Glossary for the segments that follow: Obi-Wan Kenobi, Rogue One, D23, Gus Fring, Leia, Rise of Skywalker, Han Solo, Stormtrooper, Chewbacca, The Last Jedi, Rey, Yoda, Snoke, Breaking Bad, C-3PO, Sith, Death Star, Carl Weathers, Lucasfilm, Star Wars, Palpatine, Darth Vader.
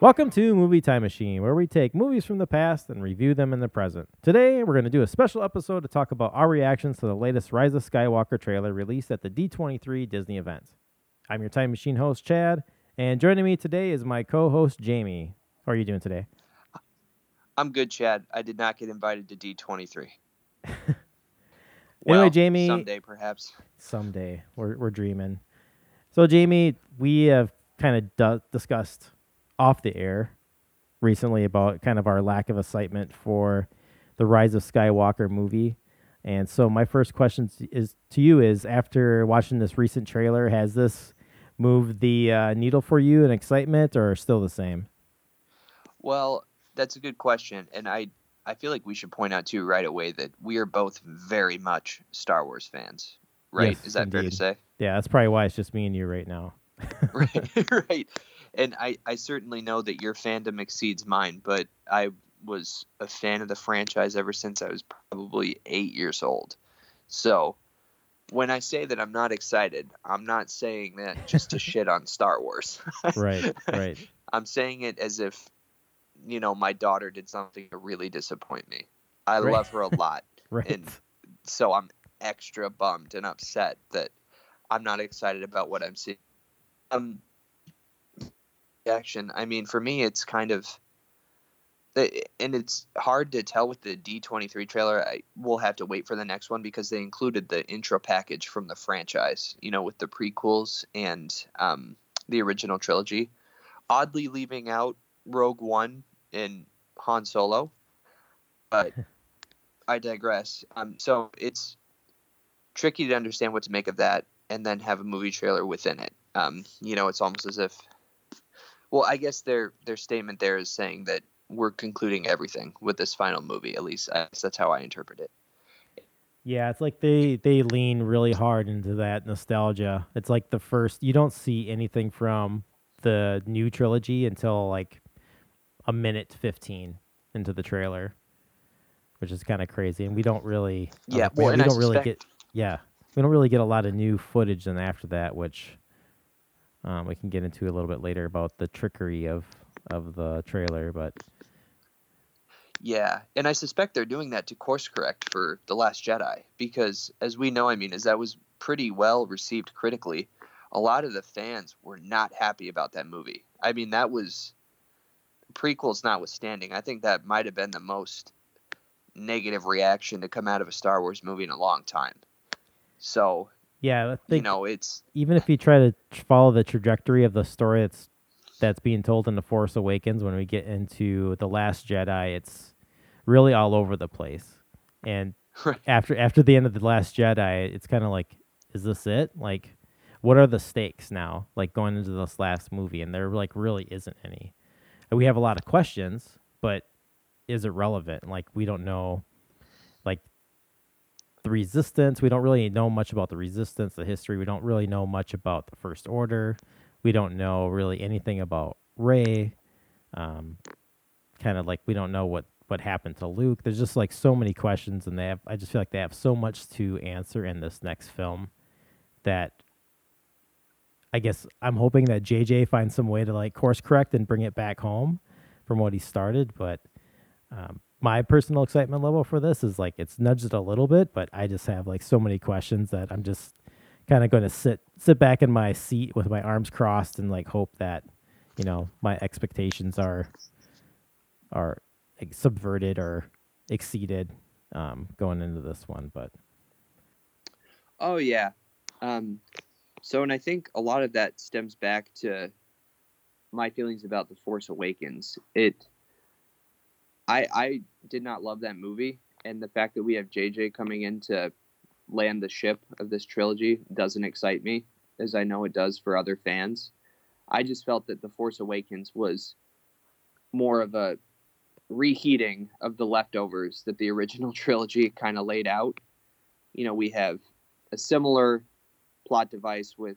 Welcome to Movie Time Machine, where we take movies from the past and review them in the present. Today, we're going to do a special episode to talk about our reactions to the latest Rise of Skywalker trailer released at the D23 Disney event. I'm your Time Machine host, Chad, and joining me today is my co-host, Jamie. How are you doing today? I'm good, Chad. I did not get invited to D23. Well, anyway, Jamie, someday, perhaps. Someday. We're dreaming. So, Jamie, we have kind of discussed off the air recently about kind of our lack of excitement for the Rise of Skywalker movie. And so my first question is to you is, after watching this recent trailer, has this moved the needle for you in excitement, or still the same? Well, that's a good question. And I feel like we should point out too right away that we are both very much Star Wars fans, right? Yes, is that indeed fair to say? Yeah, that's probably why it's just me and you right now. Right. And I certainly know that your fandom exceeds mine, but I was a fan of the franchise ever since I was probably 8 years old. So when I say that I'm not excited, I'm not saying that just to shit on Star Wars. Right. I'm saying it as if, you know, my daughter did something to really disappoint me. I love her a lot. Right. And so I'm extra bummed and upset that I'm not excited about what I'm seeing. Action. I mean, for me, it's kind of, and it's hard to tell with the D23 trailer. I will have to wait for the next one because they included the intro package from the franchise, you know, with the prequels and the original trilogy, oddly leaving out Rogue One and Han Solo, but I digress. So it's tricky to understand what to make of that and then have a movie trailer within it. You know, it's almost as if, well, I guess their statement there is saying that we're concluding everything with this final movie. At least that's how I interpret it. Yeah, it's like they lean really hard into that nostalgia. It's like the first, you don't see anything from the new trilogy until like a minute 15 into the trailer, which is kind of crazy. And we don't really, we don't really get a lot of new footage then after that, which we can get into a little bit later about the trickery of the trailer, but yeah, and I suspect they're doing that to course correct for The Last Jedi because, as we know, as that was pretty well received critically, a lot of the fans were not happy about that movie. I mean, that was, prequels notwithstanding, I think that might have been the most negative reaction to come out of a Star Wars movie in a long time. So yeah, I think, you know, it's, even if you try to follow the trajectory of the story that's being told in The Force Awakens, when we get into The Last Jedi, it's really all over the place. And after the end of The Last Jedi, it's kind of like, is this it? Like, what are the stakes now, like, going into this last movie? And there, like, really isn't any. We have a lot of questions, but is it relevant? Like, we don't know, like, the Resistance. We don't really know much about the Resistance, the history. We don't really know much about the First Order. We don't know really anything about Rey. Kind of like, we don't know what happened to Luke. There's just like so many questions, and I just feel like they have so much to answer in this next film that I guess I'm hoping that JJ finds some way to like course correct and bring it back home from what he started. But my personal excitement level for this is like, it's nudged a little bit, but I just have like so many questions that I'm just kind of going to sit back in my seat with my arms crossed and like hope that, you know, my expectations are like subverted or exceeded going into this one. But oh yeah, so, and I think a lot of that stems back to my feelings about The Force Awakens. I did not love that movie, and the fact that we have JJ coming in to land the ship of this trilogy doesn't excite me, as I know it does for other fans. I just felt that The Force Awakens was more of a reheating of the leftovers that the original trilogy kind of laid out. You know, we have a similar plot device with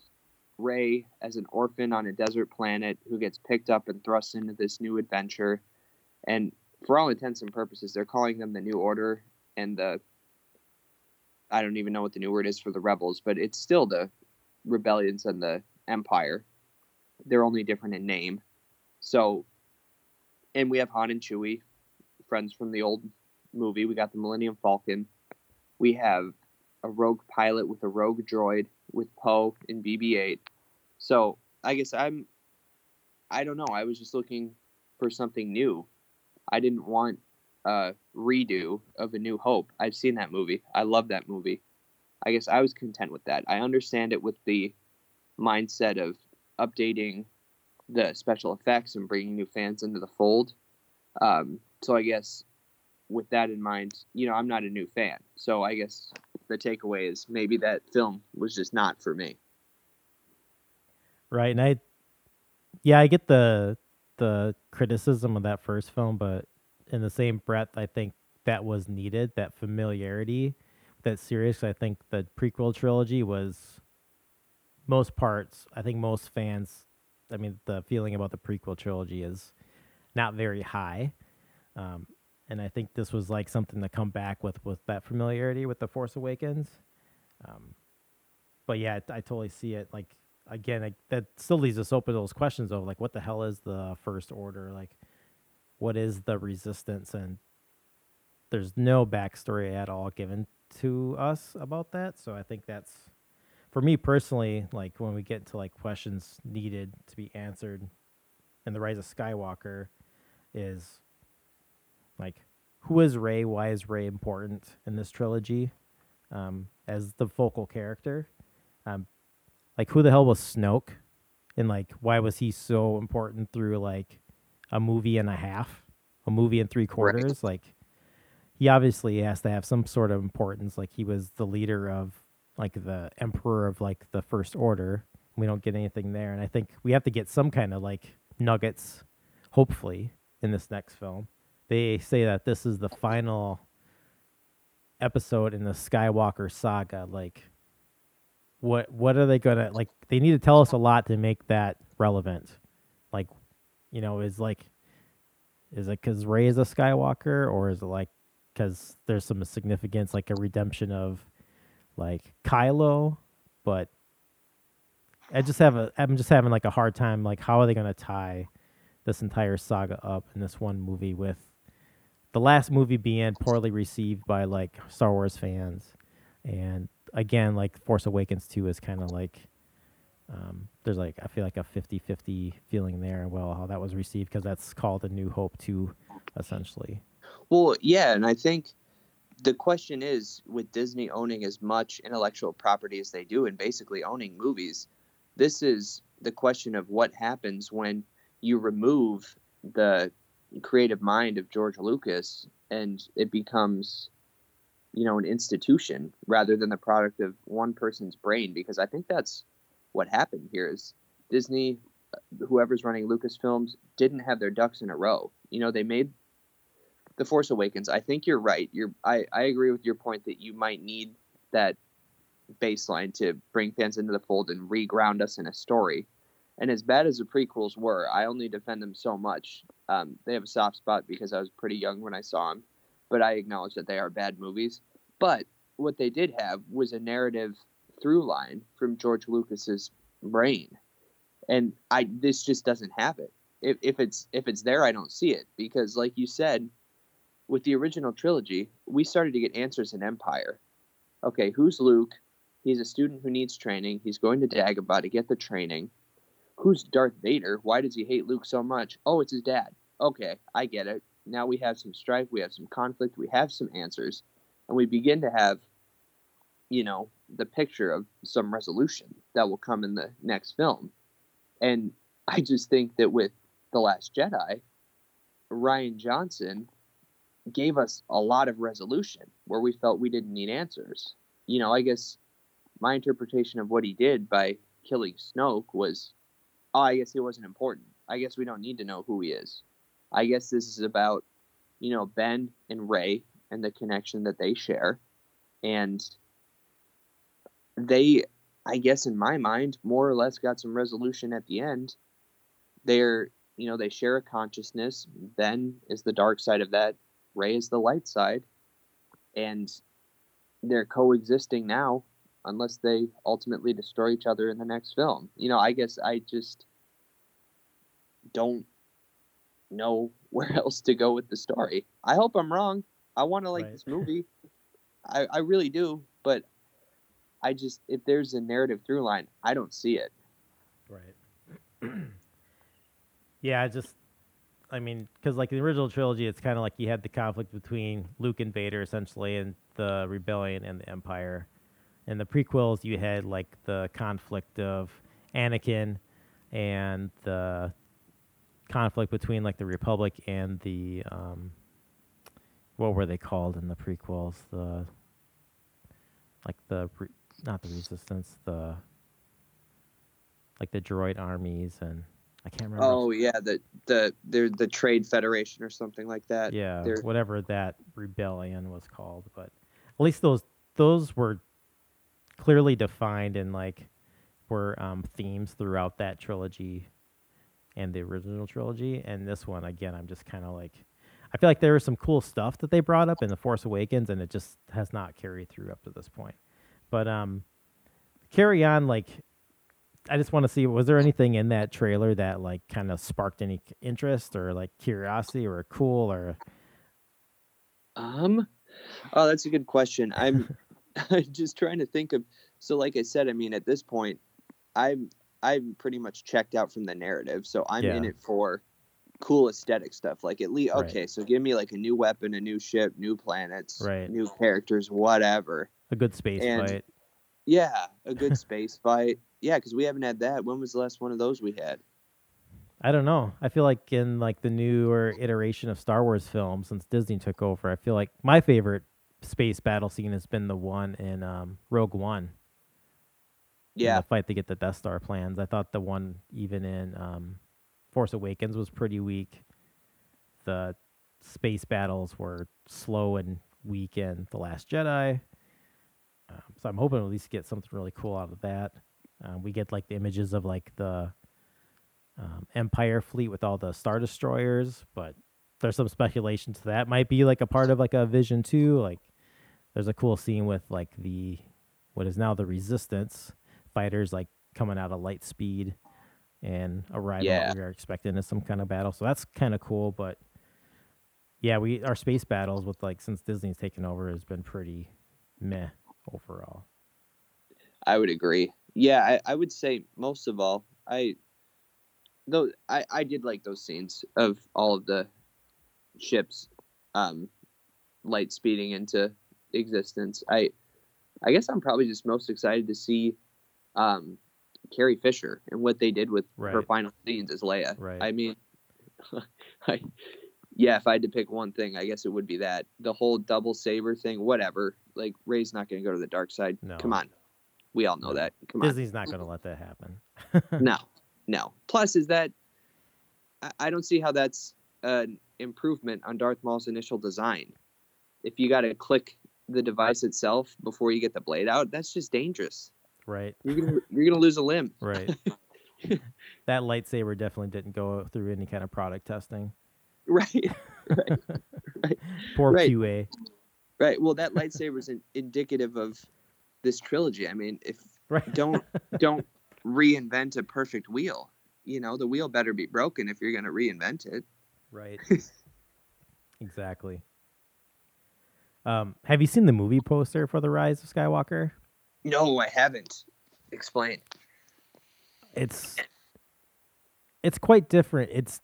Rey as an orphan on a desert planet who gets picked up and thrust into this new adventure, and for all intents and purposes, they're calling them the New Order, and I don't even know what the new word is for the rebels, but it's still the rebellions and the Empire. They're only different in name. So And we have Han and Chewie, friends from the old movie. We got the Millennium Falcon. We have a rogue pilot with a rogue droid with Poe and BB-8. So I guess I don't know. I was just looking for something new. I didn't want a redo of A New Hope. I've seen that movie. I love that movie. I guess I was content with that. I understand it with the mindset of updating the special effects and bringing new fans into the fold. So I guess with that in mind, you know, I'm not a new fan. So I guess the takeaway is maybe that film was just not for me. Right. And I get the criticism of that first film, but in the same breath, I think that was needed, that familiarity, that serious. I think the prequel trilogy was most parts. I think most fans, I mean, the feeling about the prequel trilogy is not very high. And I think this was like something to come back with that familiarity with The Force Awakens. But yeah, I totally see it. Like, again, that still leaves us open to those questions of like, what the hell is the First Order? Like, what is the Resistance? And there's no backstory at all given to us about that. So I think that's, for me personally, like when we get to like questions needed to be answered in The Rise of Skywalker is like, who is Rey? Why is Rey important in this trilogy as the focal character? Like who the hell was Snoke? And like, why was he so important through like a movie and a half, a movie and 3/4? Right. Like he obviously has to have some sort of importance. Like he was the leader of like the Emperor of like the First Order. We don't get anything there. And I think we have to get some kind of like nuggets, hopefully, in this next film. They say that this is the final episode in the Skywalker saga. Like what are they gonna like, they need to tell us a lot to make that relevant. Like, you know, is it because Rey is a Skywalker, or is it like because there's some significance, like a redemption of like Kylo? But I'm just having like a hard time. Like, how are they gonna tie this entire saga up in this one movie, with the last movie being poorly received by like Star Wars fans? And again, like Force Awakens 2 is kind of like, there's like, I feel like a 50-50 feeling there. Well, how that was received, because that's called A New Hope 2 essentially. Well, yeah. And I think the question is, with Disney owning as much intellectual property as they do and basically owning movies, this is the question of what happens when you remove the creative mind of George Lucas and it becomes, you know, an institution rather than the product of one person's brain. Because I think that's what happened here is Disney, whoever's running Lucasfilms, didn't have their ducks in a row. You know, they made The Force Awakens. I think you're right. I agree with your point that you might need that baseline to bring fans into the fold and reground us in a story. And as bad as the prequels were, I only defend them so much. They have a soft spot because I was pretty young when I saw them, but I acknowledge that they are bad movies. But what they did have was a narrative through line from George Lucas's brain. And this just doesn't have it. If it's there, I don't see it. Because like you said, with the original trilogy, we started to get answers in Empire. Okay, who's Luke? He's a student who needs training. He's going to Dagobah to get the training. Who's Darth Vader? Why does he hate Luke so much? Oh, it's his dad. Okay, I get it. Now we have some strife. We have some conflict. We have some answers. And we begin to have, you know, the picture of some resolution that will come in the next film. And I just think that with The Last Jedi, Rian Johnson gave us a lot of resolution where we felt we didn't need answers. You know, I guess my interpretation of what he did by killing Snoke was, oh, I guess he wasn't important. I guess we don't need to know who he is. I guess this is about, you know, Ben and Rey and the connection that they share. And they, I guess in my mind, more or less got some resolution at the end. You know, they share a consciousness. Ben is the dark side of that. Rey is the light side. And they're coexisting now, unless they ultimately destroy each other in the next film. You know, I guess I just don't know where else to go with the story. I hope I'm wrong. I want to like this movie. I really do. But I just, if there's a narrative through line, I don't see it. Right. Yeah, because like the original trilogy, it's kind of like you had the conflict between Luke and Vader, essentially, and the Rebellion and the Empire. And the prequels, you had like the conflict of Anakin and the conflict between like the Republic and the what were they called in the prequels? Not the Resistance, the droid armies, and I can't remember. Oh yeah, the Trade Federation or something like that. Yeah, whatever that rebellion was called, but at least those were clearly defined and like were themes throughout that trilogy and the original trilogy. And this one, again, I'm just kind of like, I feel like there was some cool stuff that they brought up in The Force Awakens, and it just has not carried through up to this point. But carry on, like, I just want to see, was there anything in that trailer that like kind of sparked any interest or like curiosity or cool or? Oh, that's a good question. I'm just trying to think of. So, like I said, I mean, at this point, I'm pretty much checked out from the narrative. So I'm in it for cool aesthetic stuff. Like at least, okay, so give me like a new weapon, a new ship, new planets, new characters, whatever. A good space fight. Yeah, a good space fight. Yeah, because we haven't had that. When was the last one of those we had? I don't know. I feel like in like the newer iteration of Star Wars films since Disney took over, I feel like my favorite space battle scene has been the one in Rogue One. Yeah, the fight to get the Death Star plans. I thought the one even in Force Awakens was pretty weak. The space battles were slow and weak in The Last Jedi. So I'm hoping to at least get something really cool out of that. We get like the images of like the Empire fleet with all the Star Destroyers, but there's some speculation to that might be like a part of like a Vision 2. Like there's a cool scene with like the what is now the Resistance fighters like coming out of light speed and arrive at what we are expecting as some kind of battle. So that's kind of cool. But yeah, our space battles with like since Disney's taken over has been pretty meh overall. I would agree. Yeah, I would say most of all, I did like those scenes of all of the ships light speeding into existence. I guess I'm probably just most excited to see Carrie Fisher and what they did with her final scenes as Leia. Right. I mean, if I had to pick one thing, I guess it would be that. The whole double saber thing, whatever. Like, Rey's not going to go to the dark side. No. Come on. We all know that. Come on. Disney's not going to let that happen. No. Plus, is that I don't see how that's an improvement on Darth Maul's initial design. If you got to click the device itself before you get the blade out, that's just dangerous. Right. You're gonna lose a limb. Right. That lightsaber definitely didn't go through any kind of product testing. Right. Poor QA. Right. Well, that lightsaber's indicative of this trilogy. I mean, if don't reinvent a perfect wheel. You know, the wheel better be broken if you're gonna reinvent it. Right. Exactly. Have you seen the movie poster for The Rise of Skywalker? No, I haven't. Explain. It's quite different. It's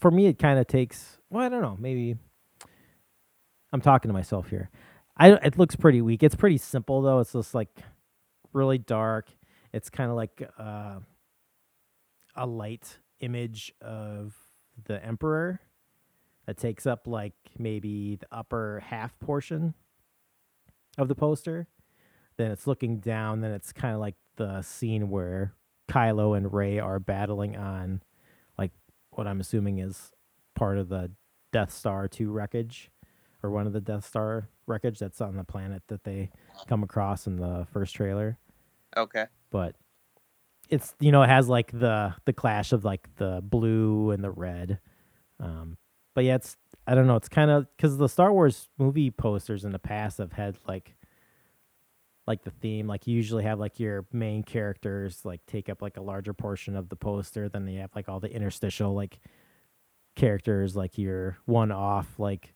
for me, it kind of takes, well, I don't know, maybe I'm talking to myself here. It looks pretty weak. It's pretty simple though. It's just like really dark. It's kind of like a light image of the Emperor that takes up like maybe the upper half portion of the poster. Then it's looking down. Then it's kind of like the scene where Kylo and Rey are battling on like what I'm assuming is part of the Death Star 2 wreckage, or one of the Death Star wreckage that's on the planet that they come across in the first trailer. Okay. But it's, you know, it has like the clash of like the blue and the red. But yeah, it's, I don't know. It's kind of, because the Star Wars movie posters in the past have had like the theme, like you usually have like your main characters like take up like a larger portion of the poster, then they have like all the interstitial like characters, like your one-off, like,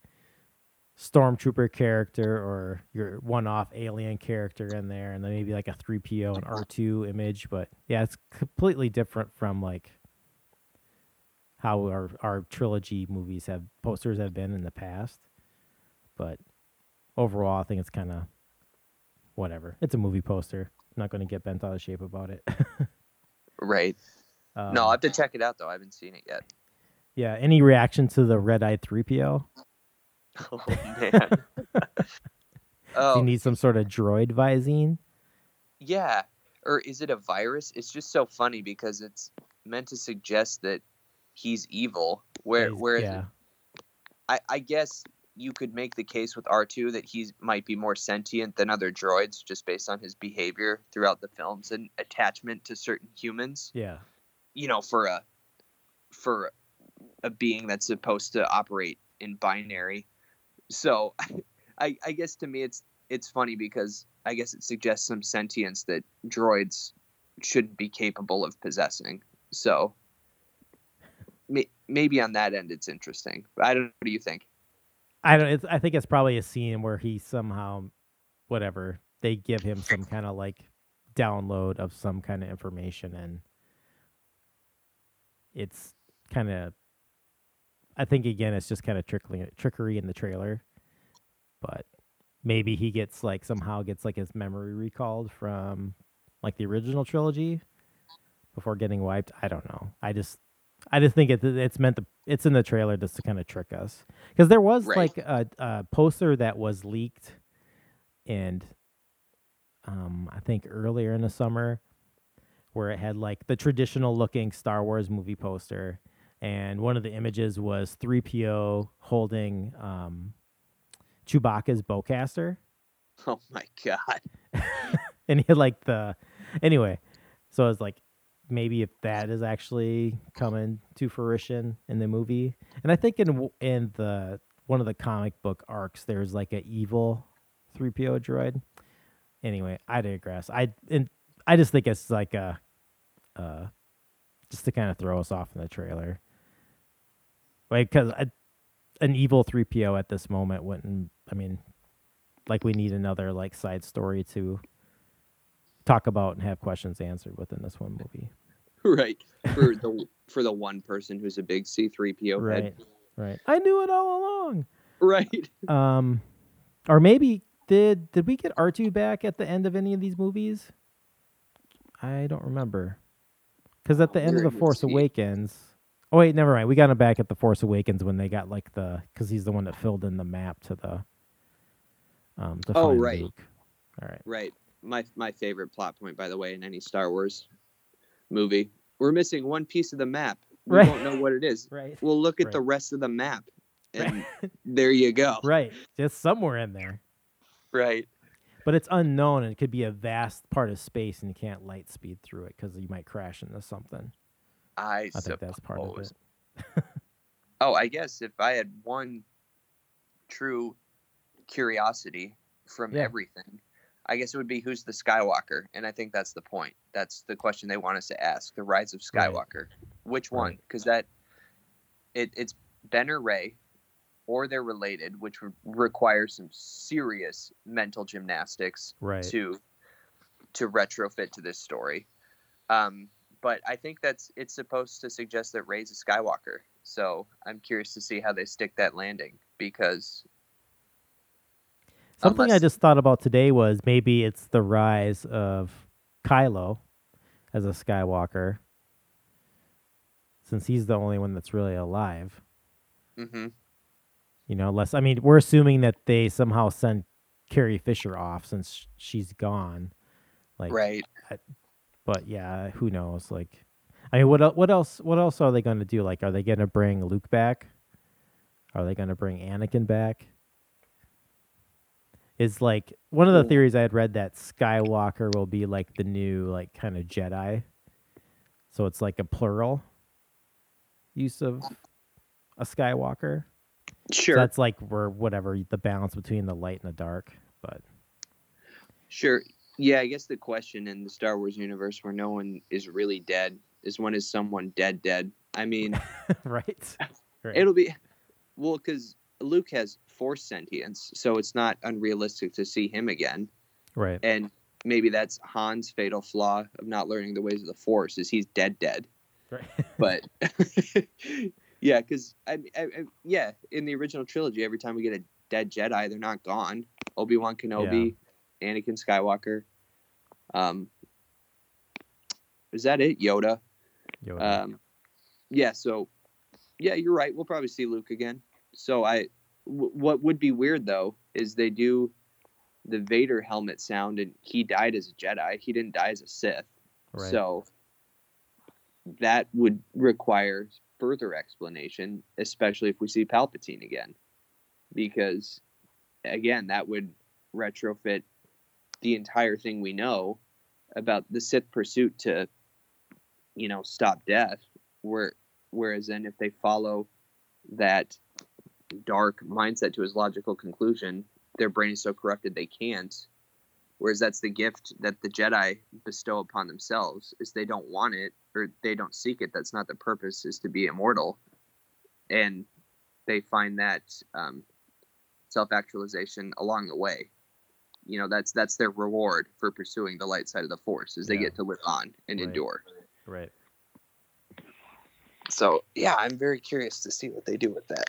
Stormtrooper character or your one-off alien character in there, and then maybe like a 3PO and R2 image. But yeah, it's completely different from like how our trilogy movies have posters have been in the past. But overall, I think it's kind of whatever. It's a movie poster. I'm not going to get bent out of shape about it. Right. No, I'll have to check it out, though. I haven't seen it yet. Yeah. Any reaction to the red-eyed 3PO? Oh, man. Oh. Do you need some sort of droid Visine? Yeah. Or is it a virus? It's just so funny because it's meant to suggest that he's evil. I guess you could make the case with R2 that he might be more sentient than other droids just based on his behavior throughout the films and attachment to certain humans. Yeah. You know, for a being that's supposed to operate in binary. So I guess to me it's funny because I guess it suggests some sentience that droids shouldn't be capable of possessing. So maybe on that end it's interesting. But I don't know. What do you think? I think it's probably a scene where he somehow, whatever, they give him some kind of like download of some kind of information, and it's kind of, I think again it's just kind of trickery in the trailer. But maybe he gets like his memory recalled from like the original trilogy before getting wiped. I don't know. I just think it's meant to. It's in the trailer just to kind of trick us, because there was like a poster that was leaked, and I think earlier in the summer, where it had like the traditional looking Star Wars movie poster, and one of the images was 3PO holding Chewbacca's bowcaster. Oh my god! And he had like anyway, so I was like, maybe if that is actually coming to fruition in the movie. And I think in the one of the comic book arcs, there's like an evil 3PO droid. Anyway, I digress. I just think it's like just to kind of throw us off in the trailer, like, because an evil 3PO at this moment wouldn't. I mean, like, we need another like side story to talk about and have questions answered within this one movie. Right. For the one person who's a big C-3PO head. Right. I knew it all along. Right. Or maybe did we get R2 back at the end of any of these movies? I don't remember. Because at the end of The Force Awakens... Oh, wait, never mind. We got him back at The Force Awakens when they got like because he's the one that filled in the map to the... find Luke. All right. Right. My favorite plot point, by the way, in any Star Wars movie. We're missing one piece of the map. We won't know what it is. Right. We'll look at the rest of the map, and there you go. Right. Just somewhere in there. Right. But it's unknown, and it could be a vast part of space, and you can't light speed through it because you might crash into something. I think that's part of it. Oh, I guess if I had one true curiosity from everything, I guess it would be, who's the Skywalker? And I think that's the point. That's the question they want us to ask. The Rise of Skywalker. Which one? Because it's Ben or Rey, or they're related, which would require some serious mental gymnastics to retrofit to this story. But I think it's supposed to suggest that Rey's a Skywalker. So I'm curious to see how they stick that landing, because... Something I just thought about today was maybe it's the rise of Kylo as a Skywalker, since he's the only one that's really alive. Mm-hmm. You know, we're assuming that they somehow send Carrie Fisher off since she's gone. Like, but yeah, who knows? Like, I mean, what else are they going to do? Like, are they going to bring Luke back? Are they going to bring Anakin back? Is like one of the theories I had read that Skywalker will be like the new like kind of Jedi. So it's like a plural use of a Skywalker. Sure. So that's like the balance between the light and the dark, but sure. Yeah, I guess the question in the Star Wars universe where no one is really dead is, when is someone dead? I mean, right. Right. It'll be well because Luke has Force sentience, so it's not unrealistic to see him again. Right. And maybe that's Han's fatal flaw of not learning the ways of the Force is he's dead. Right. But yeah, because I in the original trilogy, every time we get a dead Jedi, they're not gone. Obi-Wan Kenobi, yeah. Anakin Skywalker. Is that it? Yoda. Yeah. So yeah, you're right. We'll probably see Luke again. So what would be weird though is they do the Vader helmet sound, and he died as a Jedi. He didn't die as a Sith. Right. So that would require further explanation, especially if we see Palpatine again, because again, that would retrofit the entire thing we know about the Sith pursuit to, you know, stop death. Whereas then if they follow that dark mindset to his logical conclusion, their brain is so corrupted they can't. Whereas that's the gift that the Jedi bestow upon themselves, is they don't want it or they don't seek it. That's not the purpose, is to be immortal. And they find that self-actualization along the way. You know, that's their reward for pursuing the light side of the Force, is they get to live on and endure. Right. So, yeah, I'm very curious to see what they do with that.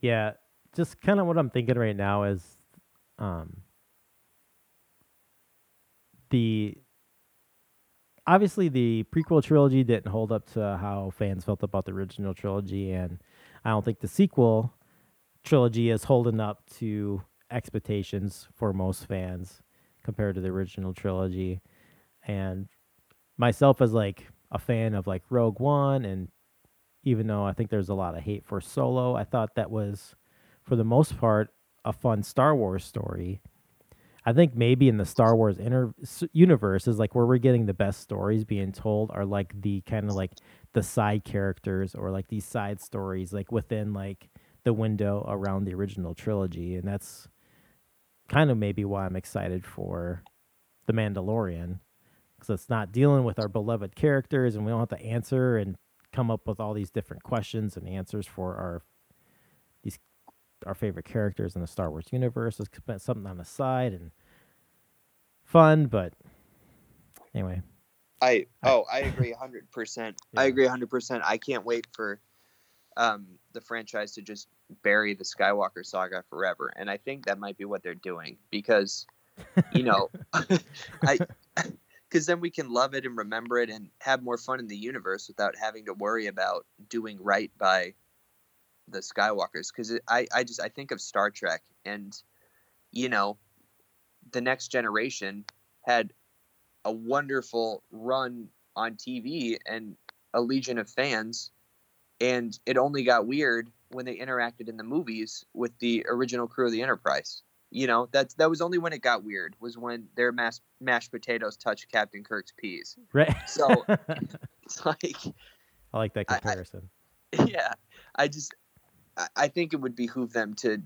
Yeah, just kind of what I'm thinking right now is obviously the prequel trilogy didn't hold up to how fans felt about the original trilogy, and I don't think the sequel trilogy is holding up to expectations for most fans compared to the original trilogy. And myself as like a fan of like Rogue One, and even though I think there's a lot of hate for Solo, I thought that was, for the most part, a fun Star Wars story. I think maybe in the Star Wars universe is like where we're getting the best stories being told are like the kind of like the side characters or like these side stories like within like the window around the original trilogy. And that's kind of maybe why I'm excited for The Mandalorian, because it's not dealing with our beloved characters and we don't have to answer and come up with all these different questions and answers for our favorite characters in the Star Wars universe. It's something on the side and fun, but anyway. I agree 100%. Yeah. I agree 100%. I can't wait for the franchise to just bury the Skywalker saga forever. And I think that might be what they're doing, because, you know, because then we can love it and remember it and have more fun in the universe without having to worry about doing right by the Skywalkers. Because I think of Star Trek, and, you know, the Next Generation had a wonderful run on TV and a legion of fans, and it only got weird when they interacted in the movies with the original crew of the Enterprise. You know, that was only when it got weird, was when their mashed potatoes touched Captain Kirk's peas. Right. So it's like, I like that comparison. I think it would behoove them to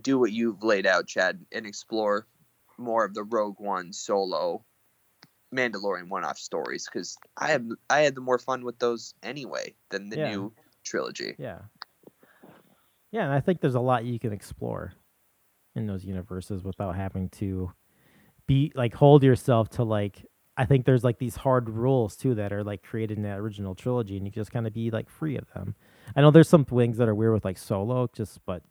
do what you've laid out, Chad, and explore more of the Rogue One, Solo, Mandalorian one-off stories, because I had the more fun with those anyway than the new trilogy. Yeah. Yeah, and I think there's a lot you can explore in those universes without having to be like hold yourself to like, I think there's like these hard rules too that are like created in that original trilogy, and you can just kind of be like free of them. I know there's some things that are weird with like Solo, but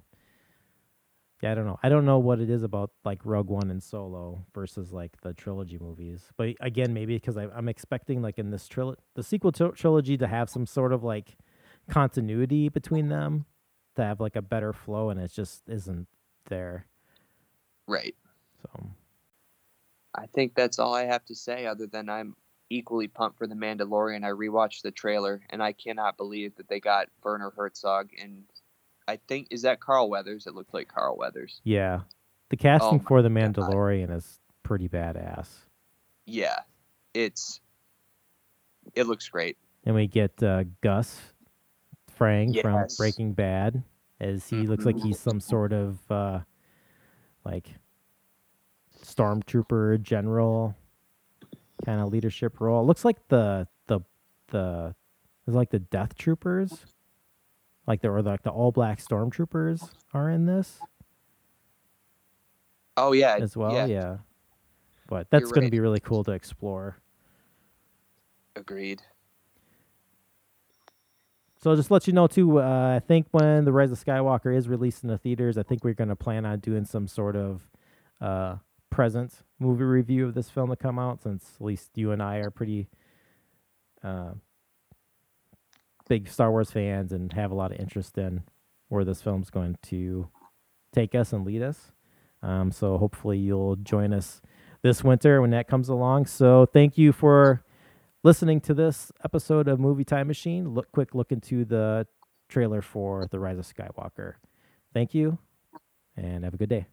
yeah, I don't know what it is about like Rogue One and Solo versus like the trilogy movies. But again, maybe because I'm expecting like in this the sequel trilogy to have some sort of like continuity between them, to have like a better flow, and it just isn't there. Right. So I think that's all I have to say, other than I'm equally pumped for The Mandalorian. I rewatched the trailer, and I cannot believe that they got Werner Herzog, and I think, is that Carl Weathers? It looked like Carl Weathers. Yeah. The casting for The Mandalorian is pretty badass. Yeah. It looks great. And we get Gus Fring from Breaking Bad, as he looks like he's some sort of like Stormtrooper general kind of leadership role. It looks like the It's like the Death Troopers, like there were like the all black Stormtroopers are in this. Oh yeah, as well, yeah. But that's going to be really cool to explore. Agreed. So I'll just let you know too, I think when The Rise of Skywalker is released in the theaters, I think we're going to plan on doing some sort of present movie review of this film to come out, since at least you and I are pretty big Star Wars fans and have a lot of interest in where this film's going to take us and lead us. So hopefully you'll join us this winter when that comes along. So thank you for listening to this episode of Movie Time Machine. Quick look into the trailer for The Rise of Skywalker. Thank you, and have a good day.